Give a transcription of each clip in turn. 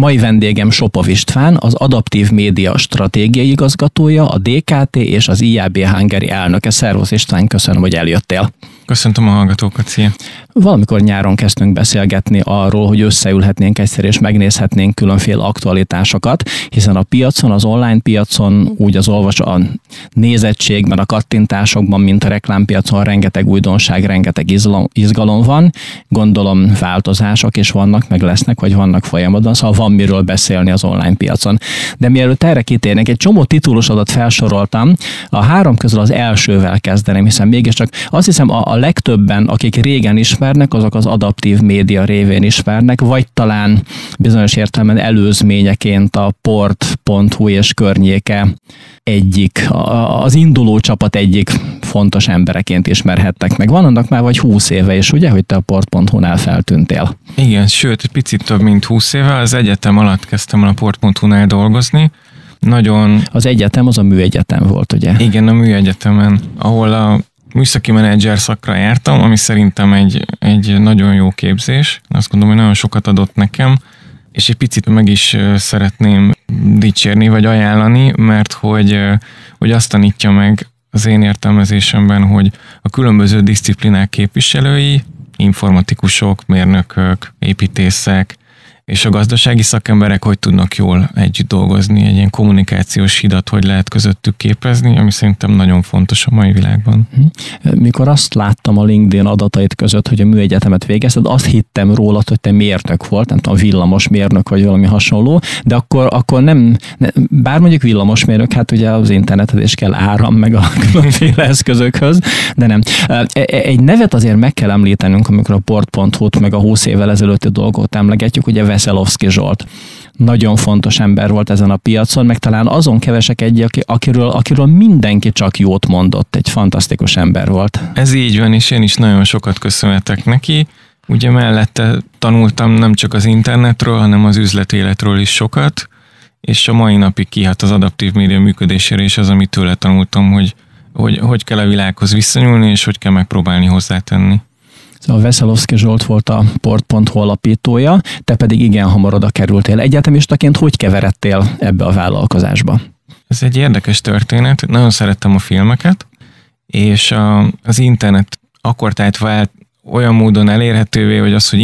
Mai vendégem Sopov István, az Adaptive Media stratégiai igazgatója, a DKT és az IAB Hungary elnöke. Szervusz István, köszönöm, hogy eljöttél. Köszöntöm a hallgatókat, szia. Valamikor nyáron kezdtünk beszélgetni arról, hogy összeülhetnénk egyszer és megnézhetnénk különféle aktualitásokat, hiszen a piacon, az online piacon, úgy az a nézettségben, a kattintásokban, mint a reklámpiacon rengeteg újdonság, rengeteg izgalom van. Gondolom változások is vannak, meg lesznek, vagy vannak folyamatban, szóval van miről beszélni az online piacon. De mielőtt erre kitérnek, egy csomó titulusodat felsoroltam, a három közül az elsővel kezdeném, hiszen mégiscsak azt hiszem a legtöbben, akik régen ismernek, azok az adaptív média révén ismernek, vagy talán bizonyos értelemben előzményeként a port.hu és környéke egyik, az induló csapat egyik fontos embereként ismerhettek meg. Van annak már vagy 20 éve is, ugye, hogy te a port.hu-nál feltűntél? Igen, sőt, picit több, mint 20 éve. Az egyetem alatt kezdtem el a port.hu-nál dolgozni. Nagyon... Az egyetem az a műegyetem volt, ugye? Igen, a műegyetemen, ahol a műszaki menedzser szakra jártam, ami szerintem egy nagyon jó képzés. Azt gondolom, hogy nagyon sokat adott nekem, és egy picit meg is szeretném dicsérni, vagy ajánlani, mert hogy azt tanítja meg az én értelmezésemben, hogy a különböző diszciplinák képviselői, informatikusok, mérnökök, építészek, és a gazdasági szakemberek hogy tudnak jól együtt dolgozni, egy ilyen kommunikációs hidat, hogy lehet közöttük képezni, ami szerintem nagyon fontos a mai világban. Mikor azt láttam a LinkedIn adatait között, hogy a műegyetemet végezted, azt hittem rólad, hogy te mérnök volt, nem tudom, villamosmérnök vagy valami hasonló, de akkor nem, bár mondjuk villamosmérnök, hát ugye az internethez kell áram, meg a különféle eszközökhöz, de nem. Egy nevet azért meg kell említenünk, amikor a port.hu-t, meg a 20 évvel ezelőtti dolgot emlegetjük, ugye Veszelovszki Zsolt. Nagyon fontos ember volt ezen a piacon, meg talán azon kevesek akiről mindenki csak jót mondott. Egy fantasztikus ember volt. Ez így van, és én is nagyon sokat köszönhetek neki. Ugye mellette tanultam nem csak az internetről, hanem az üzletéletről is sokat, és a mai napig kihat az adaptív média működésére, és az, amit tőle tanultam, hogy kell a világhoz viszonyulni, és hogy kell megpróbálni hozzátenni. A Veszelovszki Zsolt volt a port.hu alapítója, te pedig igen hamar oda kerültél. Egyetemistaként hogy keveredtél ebbe a vállalkozásba? Ez egy érdekes történet. Nagyon szerettem a filmeket, és az internet akkor tehát vált olyan módon elérhetővé, hogy az, hogy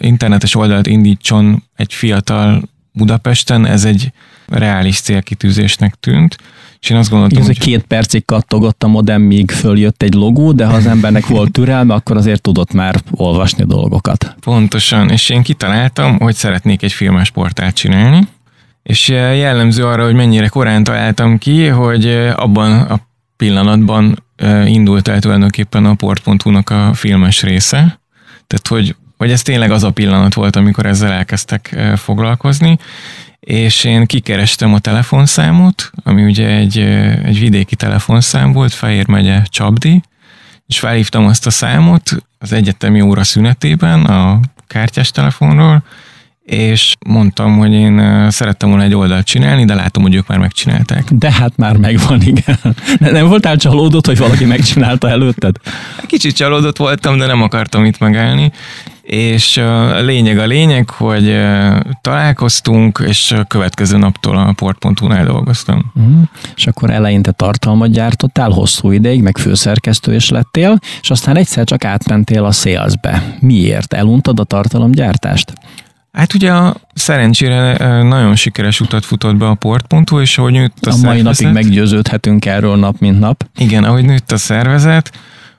internetes oldalt indítson egy fiatal Budapesten, ez egy reális célkitűzésnek tűnt. És én azt gondoltam, hogy... Két percig kattogott a modem, míg följött egy logó, de ha az embernek volt türelme, akkor azért tudott már olvasni dolgokat. Pontosan, és én kitaláltam, hogy szeretnék egy filmes portált csinálni, és jellemző arra, hogy mennyire korán találtam ki, hogy abban a pillanatban indult el tulajdonképpen a port.hu-nak a filmes része. Tehát, hogy ez tényleg az a pillanat volt, amikor ezzel elkezdtek foglalkozni, és én kikerestem a telefonszámot, ami ugye egy vidéki telefonszám volt, Fejér megye Csapdi, és felhívtam azt a számot az egyetemi óra szünetében a kártyás telefonról, és mondtam, hogy én szerettem volna egy oldalt csinálni, de látom, hogy ők már megcsinálták. De hát már megvan, igen. Nem voltál csalódott, hogy valaki megcsinálta előtted? Kicsit csalódott voltam, de nem akartam itt megállni. És a lényeg, hogy találkoztunk, és a következő naptól a port.hu-nál dolgoztam. És akkor eleinte tartalmat gyártottál hosszú ideig, meg főszerkesztő is lettél, és aztán egyszer csak átmentél a salesbe. Miért? Eluntad a tartalomgyártást? Hát ugye szerencsére nagyon sikeres utat futott be a port.hu, és ahogy nőtt a szervezet... A mai napig meggyőződhetünk erről nap, mint nap. Igen, ahogy nőtt a szervezet,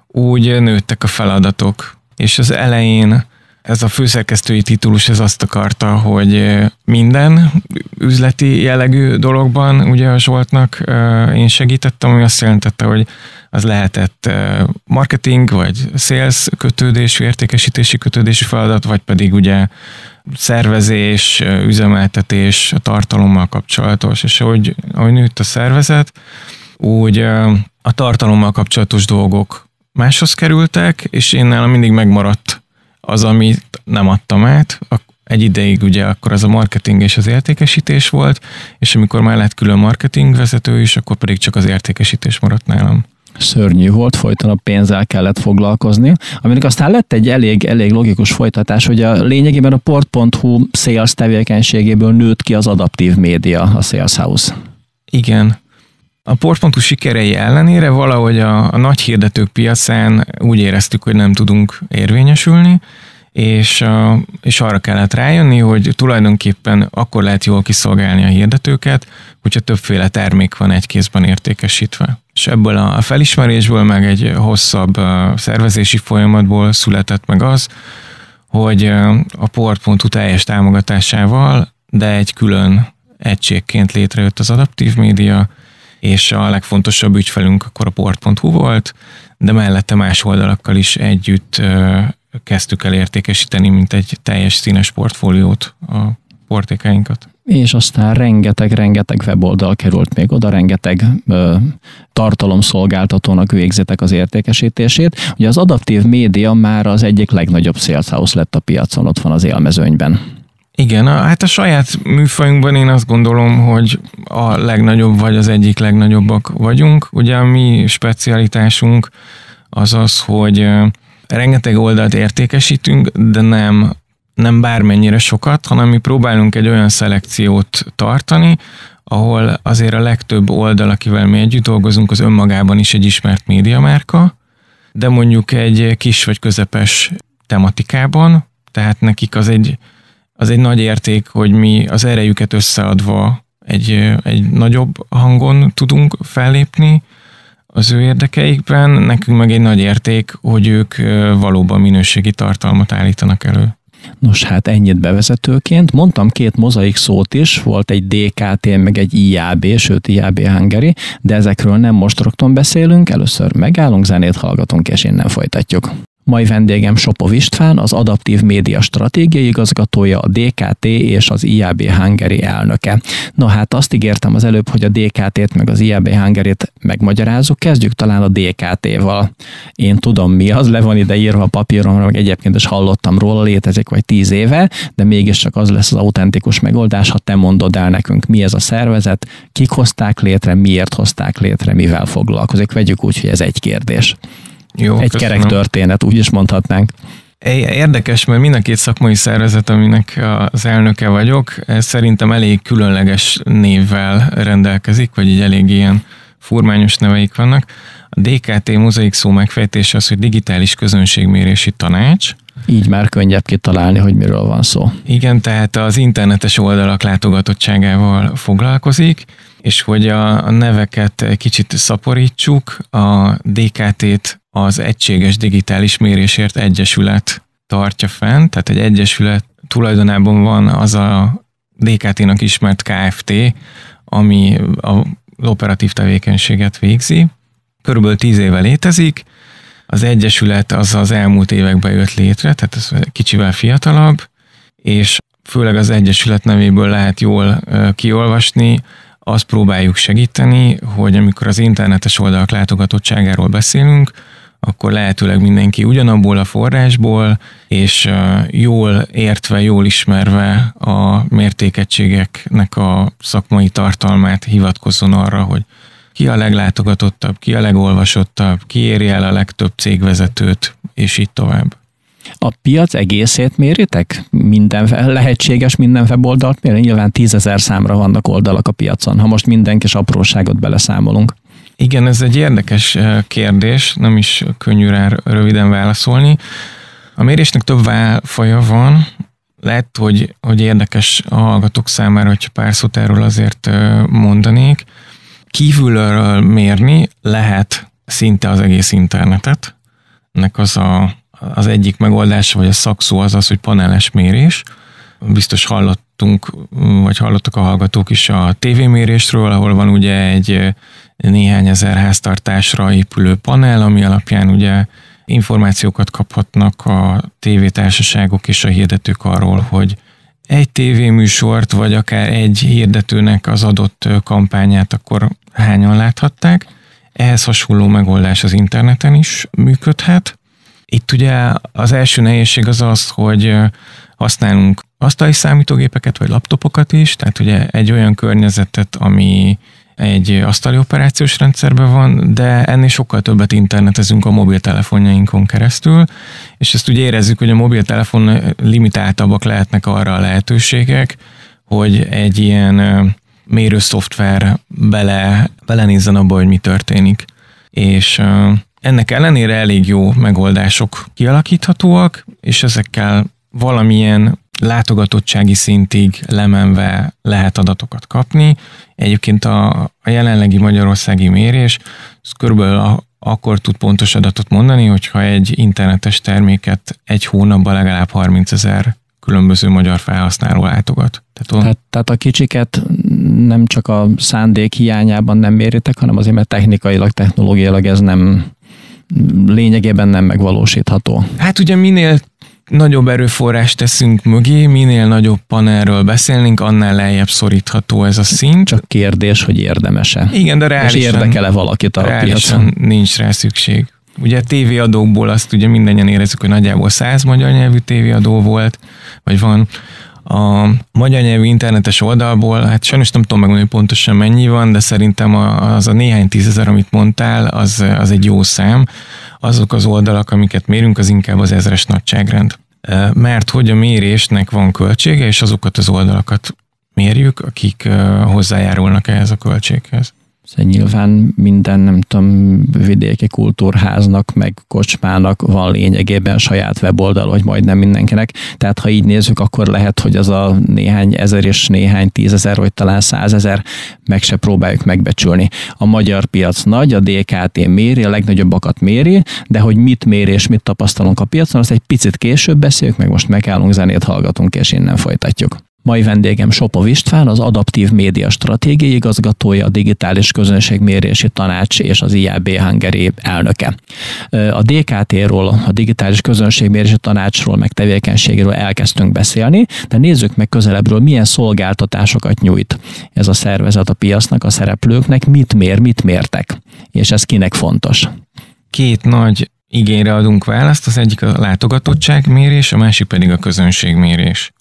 úgy nőttek a feladatok. És az elején ez a főszerkesztői titulus ez azt akarta, hogy minden üzleti jellegű dologban ugye a Zsoltnak én segítettem, ami azt jelentette, hogy az lehetett marketing, vagy sales kötődésű, értékesítési kötődésű feladat, vagy pedig ugye szervezés, üzemeltetés, a tartalommal kapcsolatos, és ahogy nőtt a szervezet, úgy a tartalommal kapcsolatos dolgok máshoz kerültek, és én nálam mindig megmaradt az, amit nem adtam át. Egy ideig ugye akkor az a marketing és az értékesítés volt, és amikor már lett külön marketingvezető is, akkor pedig csak az értékesítés maradt nálam. szörnyű volt, folyton a pénzzel kellett foglalkozni, aminek aztán lett egy elég logikus folytatás, hogy a lényegében a port.hu sales tevékenységéből nőtt ki az Adaptive Media, a sales house. Igen. A port.hu sikerei ellenére valahogy a nagy hirdetők piacán úgy éreztük, hogy nem tudunk érvényesülni, és arra kellett rájönni, hogy tulajdonképpen akkor lehet jól kiszolgálni a hirdetőket, hogyha többféle termék van egy kézben értékesítve. És ebből a felismerésből, meg egy hosszabb szervezési folyamatból született meg az, hogy a port.hu teljes támogatásával, de egy külön egységként létrejött az Adaptive Media, és a legfontosabb ügyfelünk akkor a port.hu volt, de mellette más oldalakkal is együtt kezdtük el értékesíteni, mint egy teljes színes portfóliót a portékáinkat. És aztán rengeteg weboldal került még oda, rengeteg tartalomszolgáltatónak végzitek az értékesítését. Ugye az Adaptive Media már az egyik legnagyobb sales house lett a piacon, ott van az élmezőnyben. Igen, hát a saját műfajunkban én azt gondolom, hogy a legnagyobb vagy az egyik legnagyobbak vagyunk. Ugye a mi specialitásunk az az, hogy rengeteg oldalt értékesítünk, de nem bármennyire sokat, hanem mi próbálunk egy olyan szelekciót tartani, ahol azért a legtöbb oldal, akivel mi együtt dolgozunk, az önmagában is egy ismert médiamárka, de mondjuk egy kis vagy közepes tematikában, tehát nekik az egy nagy érték, hogy mi az erejüket összeadva egy nagyobb hangon tudunk fellépni az ő érdekeikben, nekünk meg egy nagy érték, hogy ők valóban minőségi tartalmat állítanak elő. Nos, hát ennyit bevezetőként. Mondtam két mozaik szót is, volt egy DKT, meg egy IAB, sőt IAB Hungary, de ezekről nem most rögtön beszélünk, először megállunk, zenét hallgatunk, és innen folytatjuk. Mai vendégem Sopov István, az Adaptive Media stratégiai igazgatója, a DKT és az IAB Hungary elnöke. Na hát azt ígértem az előbb, hogy a DKT-t meg az IAB Hungary-t megmagyarázzuk, kezdjük talán a DKT-val. Én tudom mi az, le van ide írva a papíromra, meg egyébként is hallottam róla, létezik vagy 10 éve, de mégiscsak az lesz az autentikus megoldás, ha te mondod el nekünk, mi ez a szervezet, kik hozták létre, miért hozták létre, mivel foglalkozik. Vegyük úgy, hogy ez egy kérdés. Jó, egy köszönöm. Kerek történet, úgy is mondhatnánk. Érdekes, mert mind a két szakmai szervezet, aminek az elnöke vagyok, szerintem elég különleges névvel rendelkezik, vagy így elég ilyen furmányos neveik vannak. A DKT mozaik szó megfejtése az, hogy digitális közönségmérési tanács. Így már könnyebb kitalálni, hogy miről van szó. Igen, tehát az internetes oldalak látogatottságával foglalkozik, és hogy a neveket kicsit szaporítsuk, a DKT-t az Egységes Digitális Mérésért Egyesület tartja fenn, tehát egy egyesület tulajdonában van az a DKT-nak ismert Kft., ami az operatív tevékenységet végzi. Körülbelül 10 éve létezik, az egyesület az az elmúlt években jött létre, tehát ez kicsivel fiatalabb, és főleg az egyesület nevéből lehet jól kiolvasni, azt próbáljuk segíteni, hogy amikor az internetes oldalak látogatottságáról beszélünk, akkor lehetőleg mindenki ugyanabból a forrásból, és jól értve, jól ismerve a mértékegységeknek a szakmai tartalmát hivatkozzon arra, hogy ki a leglátogatottabb, ki a legolvasottabb, ki éri el a legtöbb cégvezetőt, és így tovább. A piac egészét méritek? Minden lehetséges, minden weboldalt mérni? Nyilván 10 000 számra vannak oldalak a piacon, ha most minden kis apróságot beleszámolunk. Igen, ez egy érdekes kérdés, nem is könnyű rá röviden válaszolni. A mérésnek több faja van, lehet, hogy érdekes a hallgatók számára, hogyha pár szót erről azért mondanék. Kívülről mérni lehet szinte az egész internetet. Ennek az egyik megoldása, vagy a szakszó az az, hogy paneles mérés. Biztos hallottak a hallgatók is a tévémérésről, ahol van ugye egy néhány ezer háztartásra épülő panel, ami alapján ugye információkat kaphatnak a tévétársaságok és a hirdetők arról, hogy egy tévéműsort, vagy akár egy hirdetőnek az adott kampányát akkor hányan láthatták. Ehhez hasonló megoldás az interneten is működhet. Itt ugye az első nehézség az az, hogy használunk asztali számítógépeket, vagy laptopokat is, tehát ugye egy olyan környezetet, ami egy asztali operációs rendszerben van, de ennél sokkal többet internetezünk a mobiltelefonjainkon keresztül, és ezt úgy érezzük, hogy a mobiltelefon limitáltabbak lehetnek arra a lehetőségek, hogy egy ilyen mérő szoftver belenézzen abba, hogy mi történik. És ennek ellenére elég jó megoldások kialakíthatóak, és ezekkel valamilyen látogatottsági szintig lemenve lehet adatokat kapni. Egyébként a jelenlegi magyarországi mérés körülbelül akkor tud pontos adatot mondani, hogyha egy internetes terméket egy hónapban legalább 30 000 különböző magyar felhasználó látogat. Tehát a kicsiket nem csak a szándék hiányában nem méritek, hanem azért, mert technikailag, technológiailag ez nem lényegében nem megvalósítható. Hát ugye minél nagyobb erőforrást teszünk mögé, minél nagyobb panelről beszélnénk, annál lejjebb szorítható ez a szint. Csak kérdés, hogy érdemese. Igen, de reálisan. És érdekele valakit a piacon. Nincs rá szükség. Ugye tévéadókból azt ugye mindannyian érezzük, hogy nagyjából 100 magyar nyelvű tévéadó volt, vagy van. A magyar nyelvű internetes oldalból, hát sajnos nem tudom megmondani pontosan mennyi van, de szerintem az a néhány 10 000, amit mondtál, az egy jó szám. Azok az oldalak, amiket mérünk, az inkább az 1000-es nagyságrend. Mert hogy a mérésnek van költsége, és azokat az oldalakat mérjük, akik hozzájárulnak ehhez a költséghez. Szóval nyilván minden, nem tudom, vidéki kultúrháznak, meg kocsmának van lényegében saját weboldal, hogy majdnem mindenkinek. Tehát ha így nézzük, akkor lehet, hogy az a néhány ezer és néhány 10 000, vagy talán 100 000 meg se próbáljuk megbecsülni. A magyar piac nagy, a DKT méri, a legnagyobbakat méri, de hogy mit mér és mit tapasztalunk a piacon, azt egy picit később beszéljük, meg most megállunk, zenét hallgatunk, és innen folytatjuk. Mai vendégem Sopov István, az Adaptive Media stratégiai igazgatója, a Digitális Közönségmérési Tanács és az IAB Hungary elnöke. A DKT-ról, a Digitális Közönségmérési Tanácsról, meg tevékenységéről elkezdtünk beszélni, de nézzük meg közelebbről, milyen szolgáltatásokat nyújt ez a szervezet a piacnak, a szereplőknek, mit mér, mit mértek, és ez kinek fontos. Két nagy igényre adunk választ, az egyik a látogatottságmérés, a másik pedig a közönségmérés.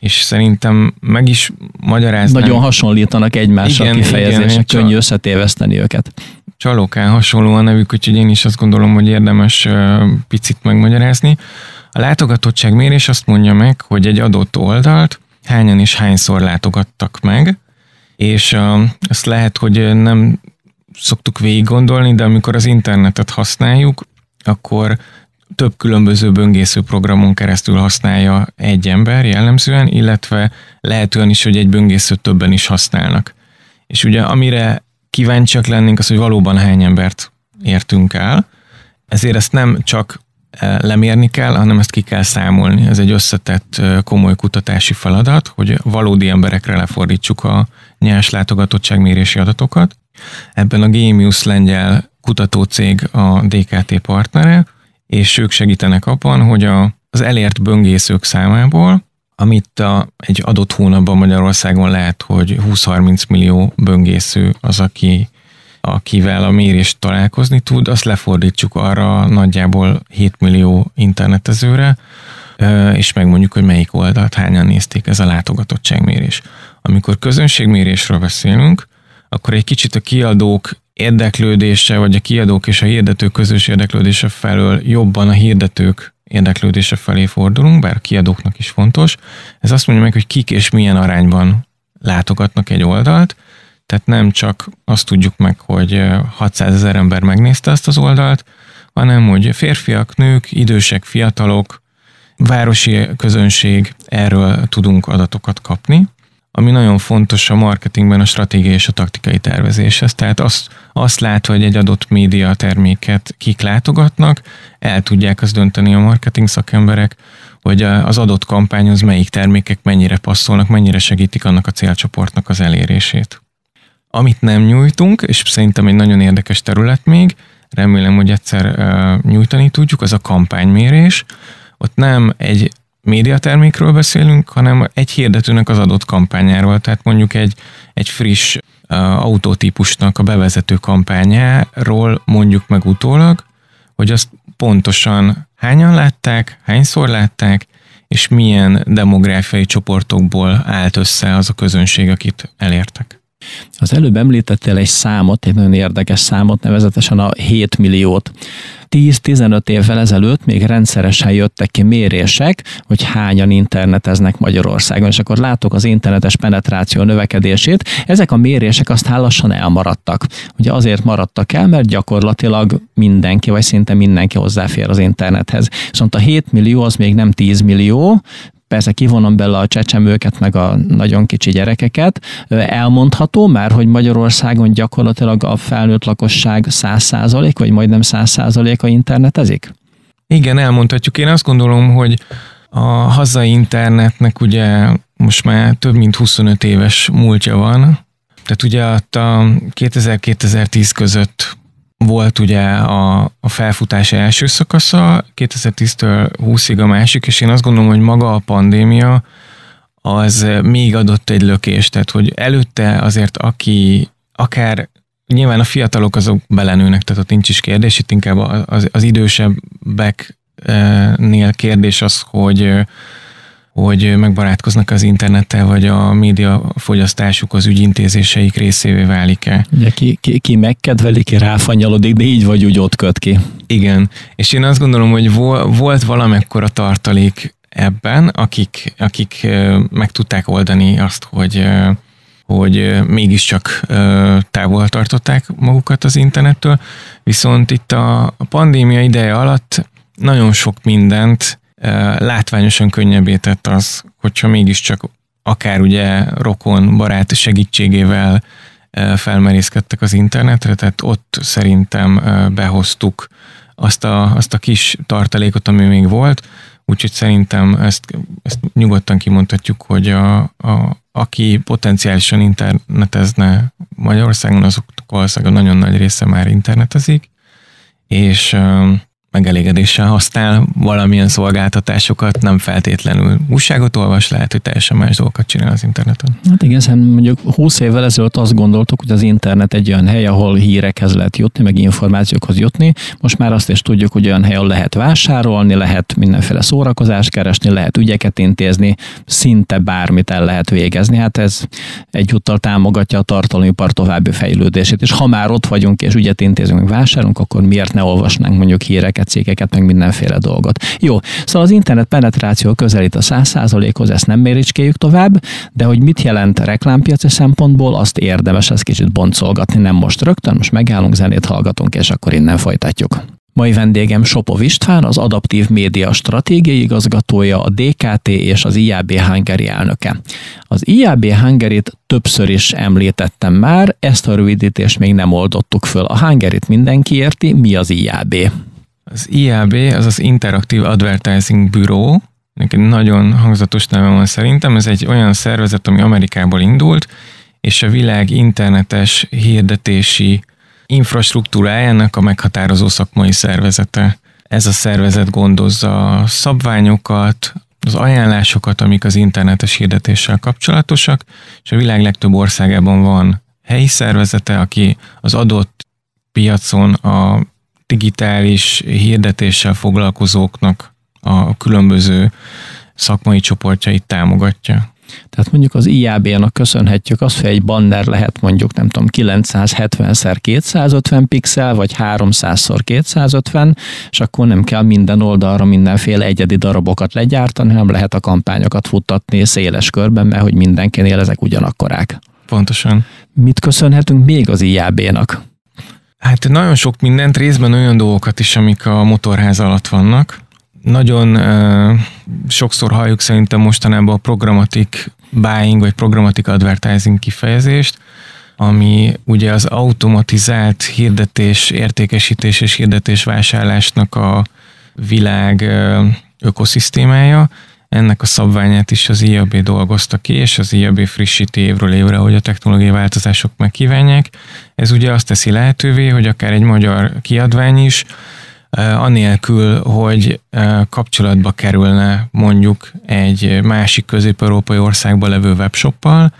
És szerintem meg is magyaráznám. Nagyon hasonlítanak egymásra kifejezések, könnyű összetéveszteni őket. Csalókán hasonló a nevük, úgyhogy én is azt gondolom, hogy érdemes picit megmagyarázni. A látogatottságmérés azt mondja meg, hogy egy adott oldalt hányan és hányszor látogattak meg, és ezt lehet, hogy nem szoktuk végig gondolni, de amikor az internetet használjuk, akkor több különböző böngésző programon keresztül használja egy ember jellemzően, illetve lehetően is, hogy egy böngészőt többen is használnak. És ugye amire kíváncsiak lennénk az, hogy valóban hány embert értünk el, ezért ezt nem csak lemérni kell, hanem ezt ki kell számolni. Ez egy összetett, komoly kutatási feladat, hogy valódi emberekre lefordítsuk a nyers látogatottságmérési adatokat. Ebben a Gemius lengyel kutatócég a DKT partnere, és ők segítenek abban, hogy az elért böngészők számából, amit egy adott hónapban Magyarországon lehet, hogy 20-30 millió böngésző az, akivel a mérés találkozni tud, azt lefordítsuk arra nagyjából 7 millió internetezőre, és megmondjuk, hogy melyik oldalt hányan nézték, ez a látogatottságmérés. Amikor közönségmérésről beszélünk, akkor egy kicsit a kiadók érdeklődése, vagy a kiadók és a hirdetők közös érdeklődése felől jobban a hirdetők érdeklődése felé fordulunk, bár a kiadóknak is fontos. Ez azt mondja meg, hogy kik és milyen arányban látogatnak egy oldalt, tehát nem csak azt tudjuk meg, hogy 600 000 ember megnézte azt az oldalt, hanem hogy férfiak, nők, idősek, fiatalok, városi közönség, erről tudunk adatokat kapni. Ami nagyon fontos a marketingben a stratégia és a taktikai tervezéshez. Tehát azt látva, hogy egy adott média terméket kik látogatnak, el tudják azt dönteni a marketing szakemberek, hogy az adott kampányhoz melyik termékek mennyire passzolnak, mennyire segítik annak a célcsoportnak az elérését. Amit nem nyújtunk, és szerintem egy nagyon érdekes terület még, remélem, hogy egyszer nyújtani tudjuk, az a kampánymérés. Ott nem egy médiatermékről beszélünk, hanem egy hirdetőnek az adott kampányáról, tehát mondjuk egy friss autótípusnak a bevezető kampányáról mondjuk meg utólag, hogy azt pontosan hányan látták, hányszor látták, és milyen demográfiai csoportokból állt össze az a közönség, akit elértek. Az előbb említettél egy számot, egy nagyon érdekes számot, nevezetesen a 7 milliót. 10-15 évvel ezelőtt még rendszeresen jöttek ki mérések, hogy hányan interneteznek Magyarországon, és akkor látok az internetes penetráció növekedését. Ezek a mérések aztán lassan elmaradtak. Ugye azért maradtak el, mert gyakorlatilag mindenki, vagy szinte mindenki hozzáfér az internethez. Viszont a 7 millió az még nem 10 millió, persze kivonom bele a csecsemőket, meg a nagyon kicsi gyerekeket. Elmondható már, hogy Magyarországon gyakorlatilag a felnőtt lakosság 100%, vagy majdnem 100%-a internetezik? Igen, elmondhatjuk. Én azt gondolom, hogy a hazai internetnek ugye most már több mint 25 éves múltja van. Tehát ugye a 2000-2010 között volt ugye a felfutás első szakasza, 2010-től 20-ig a másik, és én azt gondolom, hogy maga a pandémia az még adott egy lökést, tehát hogy előtte azért aki akár, nyilván a fiatalok azok belenőnek, tehát ott nincs is kérdés, itt inkább az idősebbeknél kérdés az, hogy megbarátkoznak az internettel, vagy a médiafogyasztásuk az ügyintézéseik részévé válik-e. Ugye ki megkedveli, ki ráfannyalodik, de így vagy úgy ott köt ki. Igen, és én azt gondolom, hogy volt valamekkora tartalék ebben, akik meg tudták oldani azt, hogy mégiscsak távol tartották magukat az internettől, viszont itt a pandémia ideje alatt nagyon sok mindent látványosan könnyebbé tett az, hogyha mégiscsak akár ugye rokon, barát segítségével felmerészkedtek az internetre, tehát ott szerintem behoztuk azt a kis tartalékot, ami még volt, úgyhogy szerintem ezt nyugodtan kimondhatjuk, hogy aki potenciálisan internetezne Magyarországon, azok valószínűleg nagyon nagy része már internetezik, és megelégedéssel használ valamilyen szolgáltatásokat, nem feltétlenül újságot olvas, lehet, hogy teljesen más dolgokat csinál az interneten. Hát igen, szerintem mondjuk 20 évvel ezelőtt azt gondoltuk, hogy az internet egy olyan hely, ahol hírekhez lehet jutni, meg információkhoz jutni. Most már azt is tudjuk, hogy olyan helyen lehet vásárolni, lehet mindenféle szórakozást keresni, lehet ügyeket intézni, szinte bármit el lehet végezni. Hát ez egyúttal támogatja a tartalomipar további fejlődését, és ha már ott vagyunk és ügyet intézünk, meg vásárolunk, akkor miért ne olvasnánk mondjuk híreket, cégeket, meg mindenféle dolgot. Jó, szóval az internet penetráció közelít a 100%-hoz, ezt nem méricskéljük tovább, de hogy mit jelent reklámpiaci szempontból, azt érdemes ezt kicsit boncolgatni, nem most rögtön, most megállunk, zenét hallgatunk, és akkor innen folytatjuk. Mai vendégem Sopov István, az Adaptive Media stratégiai igazgatója, a DKT és az IAB Hungary elnöke. Az IAB Hungary-t többször is említettem már, ezt a rövidítést még nem oldottuk föl. A Hungary-t mindenki érti, mi az IAB? Az IAB, az az Interactive Advertising Bureau, egy nagyon hangzatos neve van szerintem, ez egy olyan szervezet, ami Amerikából indult, és a világ internetes hirdetési infrastruktúrájának a meghatározó szakmai szervezete. Ez a szervezet gondozza a szabványokat, az ajánlásokat, amik az internetes hirdetéssel kapcsolatosak, és a világ legtöbb országában van helyi szervezete, aki az adott piacon a digitális hirdetéssel foglalkozóknak a különböző szakmai csoportjait támogatja. Tehát mondjuk az IAB-nak köszönhetjük azt, hogy egy banner lehet mondjuk, nem tudom, 970x250 pixel, vagy 300x250, és akkor nem kell minden oldalra mindenféle egyedi darabokat legyártani, hanem lehet a kampányokat futtatni széles körben, mert hogy mindenkinél ezek ugyanakkorák. Pontosan. Mit köszönhetünk még az IAB-nak? Hát nagyon sok mindent, részben olyan dolgokat is, amik a motorház alatt vannak. Nagyon sokszor halljuk szerintem mostanában a programmatic buying, vagy programmatic advertising kifejezést, ami ugye az automatizált hirdetés, értékesítés és hirdetésvásárlásnak a világ ökoszisztémája. Ennek a szabványát is az IAB dolgozta ki, és az IAB frissíti évről évre, hogy a technológiai változások megkívánják. Ez ugye azt teszi lehetővé, hogy akár egy magyar kiadvány is, anélkül, hogy kapcsolatba kerülne mondjuk egy másik közép-európai országban levő webshoppal,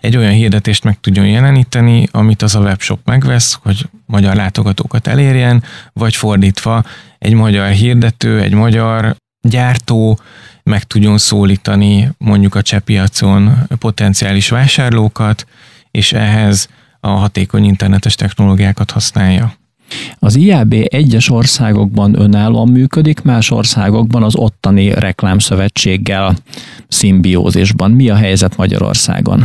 egy olyan hirdetést meg tudjon jeleníteni, amit az a webshop megvesz, hogy magyar látogatókat elérjen, vagy fordítva egy magyar hirdető, egy magyar gyártó meg tudjon szólítani mondjuk a cseh piacon potenciális vásárlókat, és ehhez a hatékony internetes technológiákat használja. Az IAB egyes országokban önállóan működik, más országokban az ottani reklámszövetséggel szimbiózisban. Mi a helyzet Magyarországon?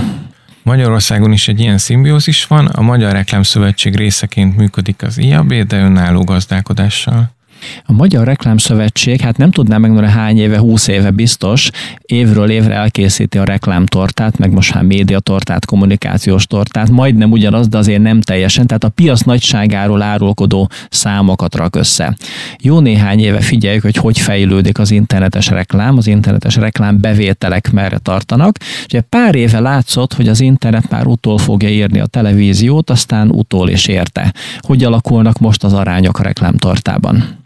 Magyarországon is egy ilyen szimbiózis van, a Magyar Reklámszövetség részeként működik az IAB, de önálló gazdálkodással. A Magyar Reklámszövetség, hát nem tudnám megmondani hány éve, 20 éve biztos, évről évre elkészíti a reklámtortát, meg most már médiatortát, kommunikációs tortát, majdnem ugyanaz, de azért nem teljesen, tehát a piac nagyságáról árulkodó számokat rak össze. Jó néhány éve figyeljük, hogy fejlődik az internetes reklám bevételek merre tartanak. Ugye pár éve látszott, hogy az internet már utol fogja írni a televíziót, aztán utol is érte. Hogy alakulnak most az arányok a reklámtortában?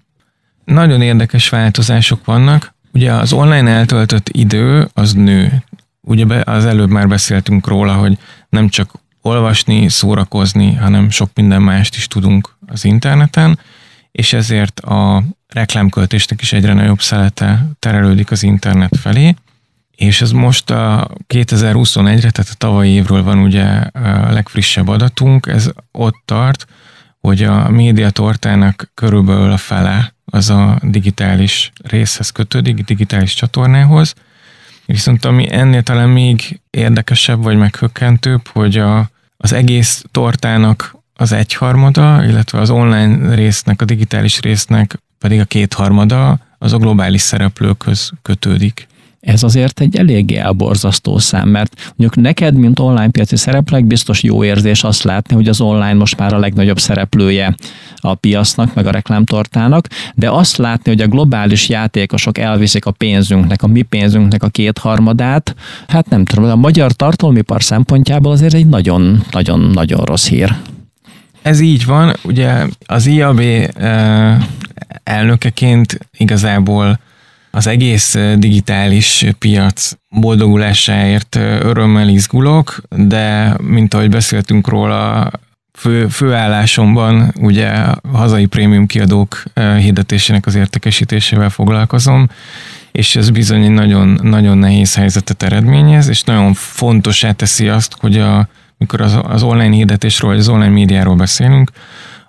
Nagyon érdekes változások vannak. Ugye az online eltöltött idő az nő. Ugye az előbb már beszéltünk róla, hogy nem csak olvasni, szórakozni, hanem sok minden mást is tudunk az interneten, és ezért a reklámköltésnek is egyre nagyobb szelete terelődik az internet felé, és ez most a 2021-re, tehát a tavalyi évről van ugye a legfrissebb adatunk, ez ott tart, hogy a médiatortának körülbelül a fele az a digitális részhez kötődik, digitális csatornához. Viszont ami ennél talán még érdekesebb, vagy meghökkentőbb, hogy az egész tortának az 1/3, illetve az online résznek, a digitális résznek pedig a 2/3, az a globális szereplőkhöz kötődik. Ez azért egy eléggé elborzasztó szám, mert mondjuk neked, mint online piaci szereplőnek biztos jó érzés azt látni, hogy az online most már a legnagyobb szereplője a piacnak, meg a reklámtortának, de azt látni, hogy a globális játékosok elviszik a pénzünknek, a mi pénzünknek a 2/3, hát nem tudom, a magyar tartalomipar szempontjából azért egy nagyon-nagyon rossz hír. Ez így van, ugye az IAB elnökeként igazából az egész digitális piac boldogulásáért örömmel izgulok, de mint ahogy beszéltünk róla, főállásomban ugye a hazai prémium kiadók hirdetésének az értékesítésével foglalkozom, és ez bizony egy nagyon-nagyon nehéz helyzetet eredményez, és nagyon fontossá teszi azt, hogy amikor az online hirdetésről vagy az online médiáról beszélünk,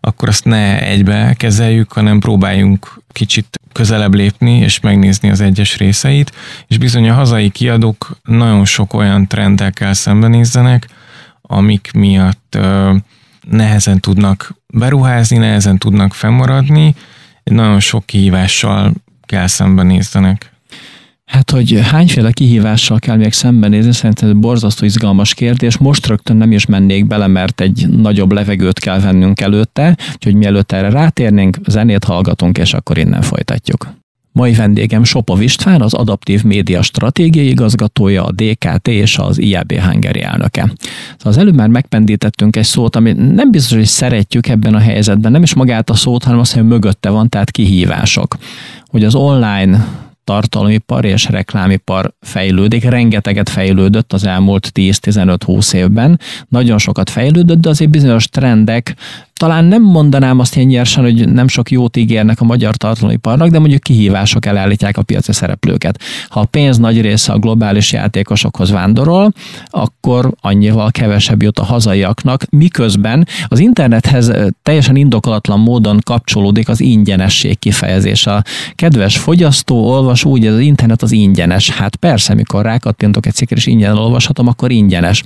akkor azt ne egybe kezeljük, hanem próbáljunk kicsit közelebb lépni és megnézni az egyes részeit, és bizony a hazai kiadók nagyon sok olyan trenddel kell szembenézzenek, amik miatt nehezen tudnak beruházni, nehezen tudnak fennmaradni, nagyon sok kihívással kell szembenézzenek. Hát, hogy hányféle kihívással kell még szembenézni, szerintem ez borzasztó izgalmas kérdés. Most rögtön nem is mennék bele, mert egy nagyobb levegőt kell vennünk előtte, úgyhogy mielőtt erre rátérnénk, zenét hallgatunk, és akkor innen folytatjuk. Mai vendégem Sopov István, az Adaptive Media stratégiai igazgatója, a DKT és az IAB Hungary elnöke. Az előbb már megpendítettünk egy szót, amit nem biztos, hogy szeretjük ebben a helyzetben, nem is magát a szót, hanem azt, hogy mögötte van, tehát kihívások. Hogy az online tartalomipar és reklámipar fejlődik, rengeteget fejlődött az elmúlt 10-15-20 évben, nagyon sokat fejlődött, de azért bizonyos trendek, talán nem mondanám azt ilyen nyersen, hogy nem sok jót ígérnek a magyar tartalomiparnak, de mondjuk kihívások elállítják a piaci szereplőket. Ha a pénz nagy része a globális játékosokhoz vándorol, akkor annyival kevesebb jut a hazaiaknak, miközben az internethez teljesen indokolatlan módon kapcsolódik az ingyenesség kifejezés. A kedves fogyasztó olvas úgy, hogy az internet az ingyenes. Hát persze, mikor rákattintok egy cikkre és ingyen olvashatom, akkor ingyenes.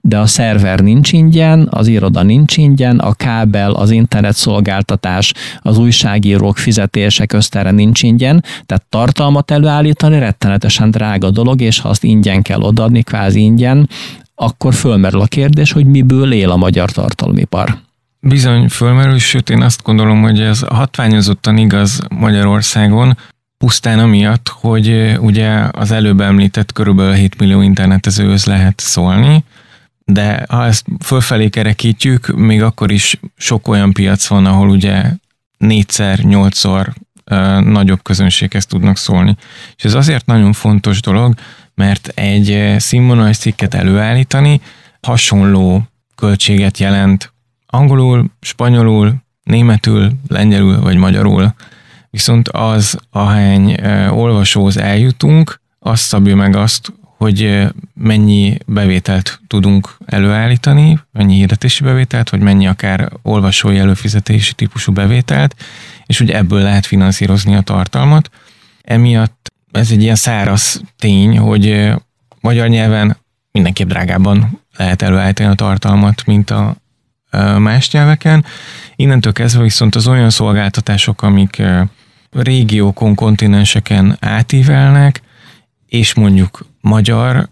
De a szerver nincs ingyen, az iroda nincs ingyen, a kábel, az internetszolgáltatás, az újságírók fizetése köztere nincs ingyen, tehát tartalmat előállítani rettenetesen drága dolog, és ha azt ingyen kell odaadni, kvázi ingyen, akkor fölmerül a kérdés, hogy miből él a magyar tartalomipar. Bizony fölmerül, sőt én azt gondolom, hogy ez hatványozottan igaz Magyarországon, pusztán amiatt, hogy ugye az előbb említett körülbelül 7 millió internetezőhöz lehet szólni, de ha ezt fölfelé kerekítjük, még akkor is sok olyan piac van, ahol ugye 4-8-szor nagyobb közönséghez tudnak szólni. És ez azért nagyon fontos dolog, mert egy színvonalas cikket előállítani hasonló költséget jelent angolul, spanyolul, németül, lengyelül vagy magyarul. Viszont az, ahány olvasóhoz eljutunk, az szabja meg azt, hogy mennyi bevételt tudunk előállítani, mennyi hirdetési bevételt, vagy mennyi akár olvasói előfizetési típusú bevételt, és ugye ebből lehet finanszírozni a tartalmat. Emiatt ez egy ilyen száraz tény, hogy magyar nyelven mindenképp drágábban lehet előállítani a tartalmat, mint a más nyelveken. Innentől kezdve viszont az olyan szolgáltatások, amik régiókon, kontinenseken átívelnek, és mondjuk magyar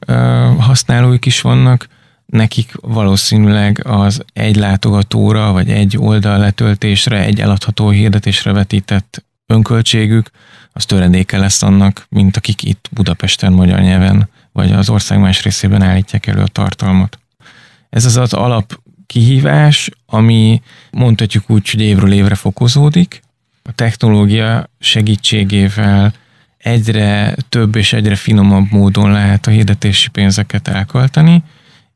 használóik is vannak, nekik valószínűleg az egy látogatóra, vagy egy oldal letöltésre, egy eladható hirdetésre vetített önköltségük, az töredéke lesz annak, mint akik itt Budapesten magyar nyelven, vagy az ország más részében állítják elő a tartalmat. Ez az alap kihívás, ami mondhatjuk úgy, hogy évről évre fokozódik. A technológia segítségével egyre több és egyre finomabb módon lehet a hirdetési pénzeket elkölteni,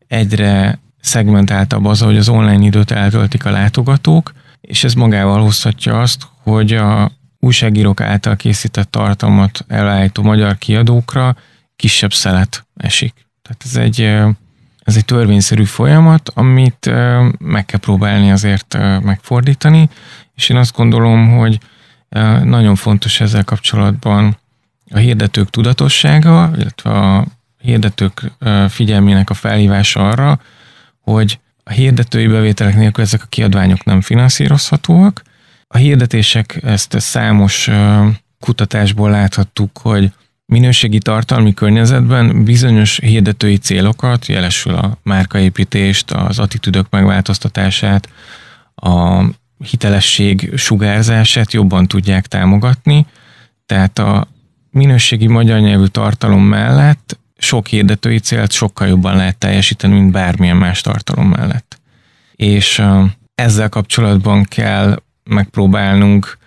egyre szegmentáltabb az, hogy az online időt eltöltik a látogatók, és ez magával hozhatja azt, hogy a újságírók által készített tartalmat elállító magyar kiadókra kisebb szelet esik. Tehát ez egy törvényszerű folyamat, amit meg kell próbálni azért megfordítani, és én azt gondolom, hogy nagyon fontos ezzel kapcsolatban a hirdetők tudatossága, illetve a hirdetők figyelmének a felhívása arra, hogy a hirdetői bevételek nélkül ezek a kiadványok nem finanszírozhatóak. A hirdetések, ezt számos kutatásból láthattuk, hogy minőségi tartalmi környezetben bizonyos hirdetői célokat, jelesül a márkaépítést, az attitűdök megváltoztatását, a hitelesség sugárzását jobban tudják támogatni, tehát a minőségi magyar nyelvű tartalom mellett sok hirdetői célt sokkal jobban lehet teljesíteni, mint bármilyen más tartalom mellett. És ezzel kapcsolatban kell megpróbálnunk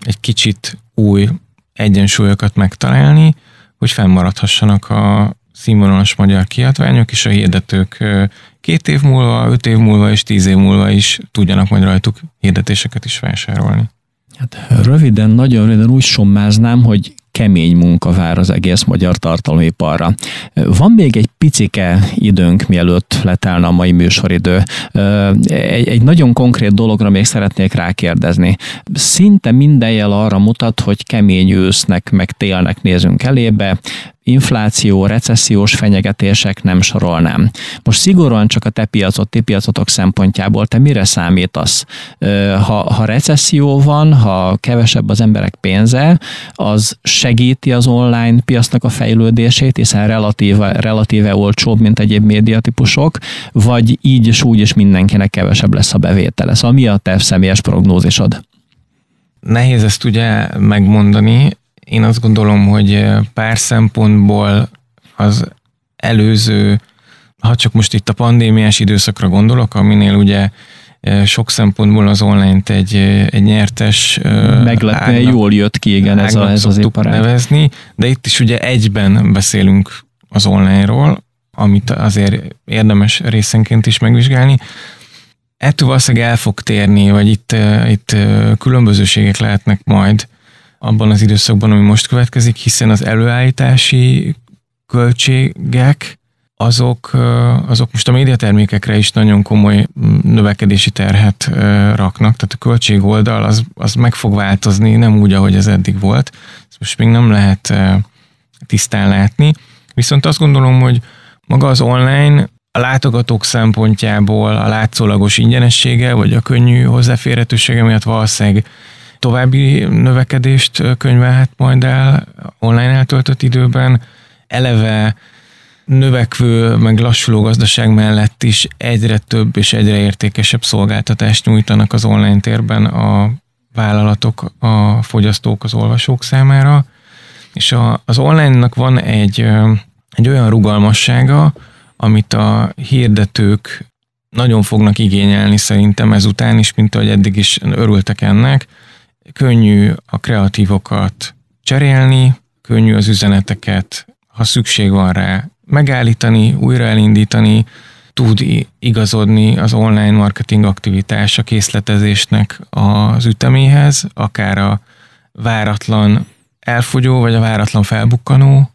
egy kicsit új egyensúlyokat megtalálni, hogy fennmaradhassanak a színvonalas magyar kiadványok, és a hirdetők 2 év múlva, 5 év múlva és 10 év múlva is tudjanak majd rajtuk hirdetéseket is vásárolni. Hát röviden, nagyon röviden úgy sommáznám, hogy kemény munka vár az egész magyar tartalomiparra. Van még egy picike időnk, mielőtt letelne a mai műsoridő. Egy nagyon konkrét dologra még szeretnék rákérdezni. Szinte minden jel arra mutat, hogy kemény ősznek, meg télnek nézünk elébe. Infláció, recessziós fenyegetések nem sorolnám. Most szigorúan csak a ti piacotok szempontjából te mire számítasz? Ha recesszió van, ha kevesebb az emberek pénze, az segíti az online piacnak a fejlődését, hiszen relatíve olcsóbb, mint egyéb médiatípusok, vagy így és úgy is mindenkinek kevesebb lesz a bevétele. Szóval mi a te személyes prognózisod? Nehéz ezt ugye megmondani. Én azt gondolom, hogy pár szempontból az előző, ha csak most itt a pandémiás időszakra gondolok, aminél ugye sok szempontból az online egy nyertes meglepően jól jött ki, igen, ez az iparág nevezni, de itt is ugye egyben beszélünk az online-ról, amit azért érdemes részenként is megvizsgálni. Ettől valószínűleg el fog térni, vagy itt különbözőségek lehetnek majd abban az időszakban, ami most következik, hiszen az előállítási költségek azok most a médiatermékekre is nagyon komoly növekedési terhet raknak, tehát a költségoldal az meg fog változni, nem úgy, ahogy ez eddig volt. Ezt most még nem lehet tisztán látni. Viszont azt gondolom, hogy maga az online a látogatók szempontjából a látszólagos ingyenessége, vagy a könnyű hozzáférhetősége miatt valószínűleg további növekedést könyvelhet majd el online eltöltött időben. Eleve növekvő, meg lassuló gazdaság mellett is egyre több és egyre értékesebb szolgáltatást nyújtanak az online térben a vállalatok, a fogyasztók, az olvasók számára. És az online-nak van egy olyan rugalmassága, amit a hirdetők nagyon fognak igényelni szerintem ezután is, mint ahogy eddig is örültek ennek. Könnyű a kreatívokat cserélni, könnyű az üzeneteket, ha szükség van rá, megállítani, újra elindítani, tud igazodni az online marketing aktivitás a készletezésnek az üteméhez, akár a váratlan elfogyó, vagy a váratlan felbukkanó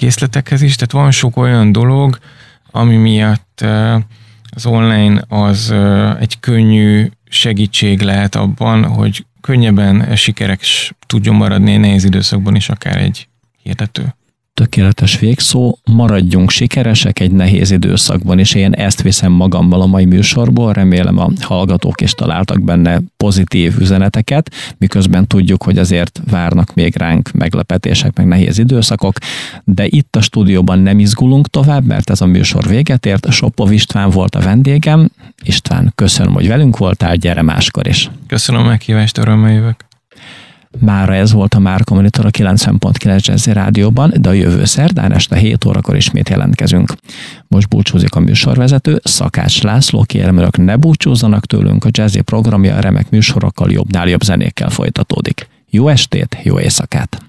készletekhez is, tehát van sok olyan dolog, ami miatt az online az egy könnyű segítség lehet abban, hogy könnyebben sikeres tudjon maradni nehéz időszakban is akár egy hirdető. Tökéletes végszó, maradjunk sikeresek egy nehéz időszakban, és én ezt viszem magammal a mai műsorból, remélem a hallgatók is találtak benne pozitív üzeneteket, miközben tudjuk, hogy azért várnak még ránk meglepetések, meg nehéz időszakok, de itt a stúdióban nem izgulunk tovább, mert ez a műsor véget ért, Sopov István volt a vendégem. István, köszönöm, hogy velünk voltál, gyere máskor is. Köszönöm a meghívást, örömmel jövök. Mára ez volt a Márko Monitor a 90.9 Jazzy Rádióban, de a jövő szerdán este 7 órakor ismét jelentkezünk. Most búcsúzik a műsorvezető, Szakács László, kérem önök ne búcsúzzanak tőlünk, a Jazzy programja remek műsorokkal, jobbnál jobb zenékkel folytatódik. Jó estét, jó éjszakát!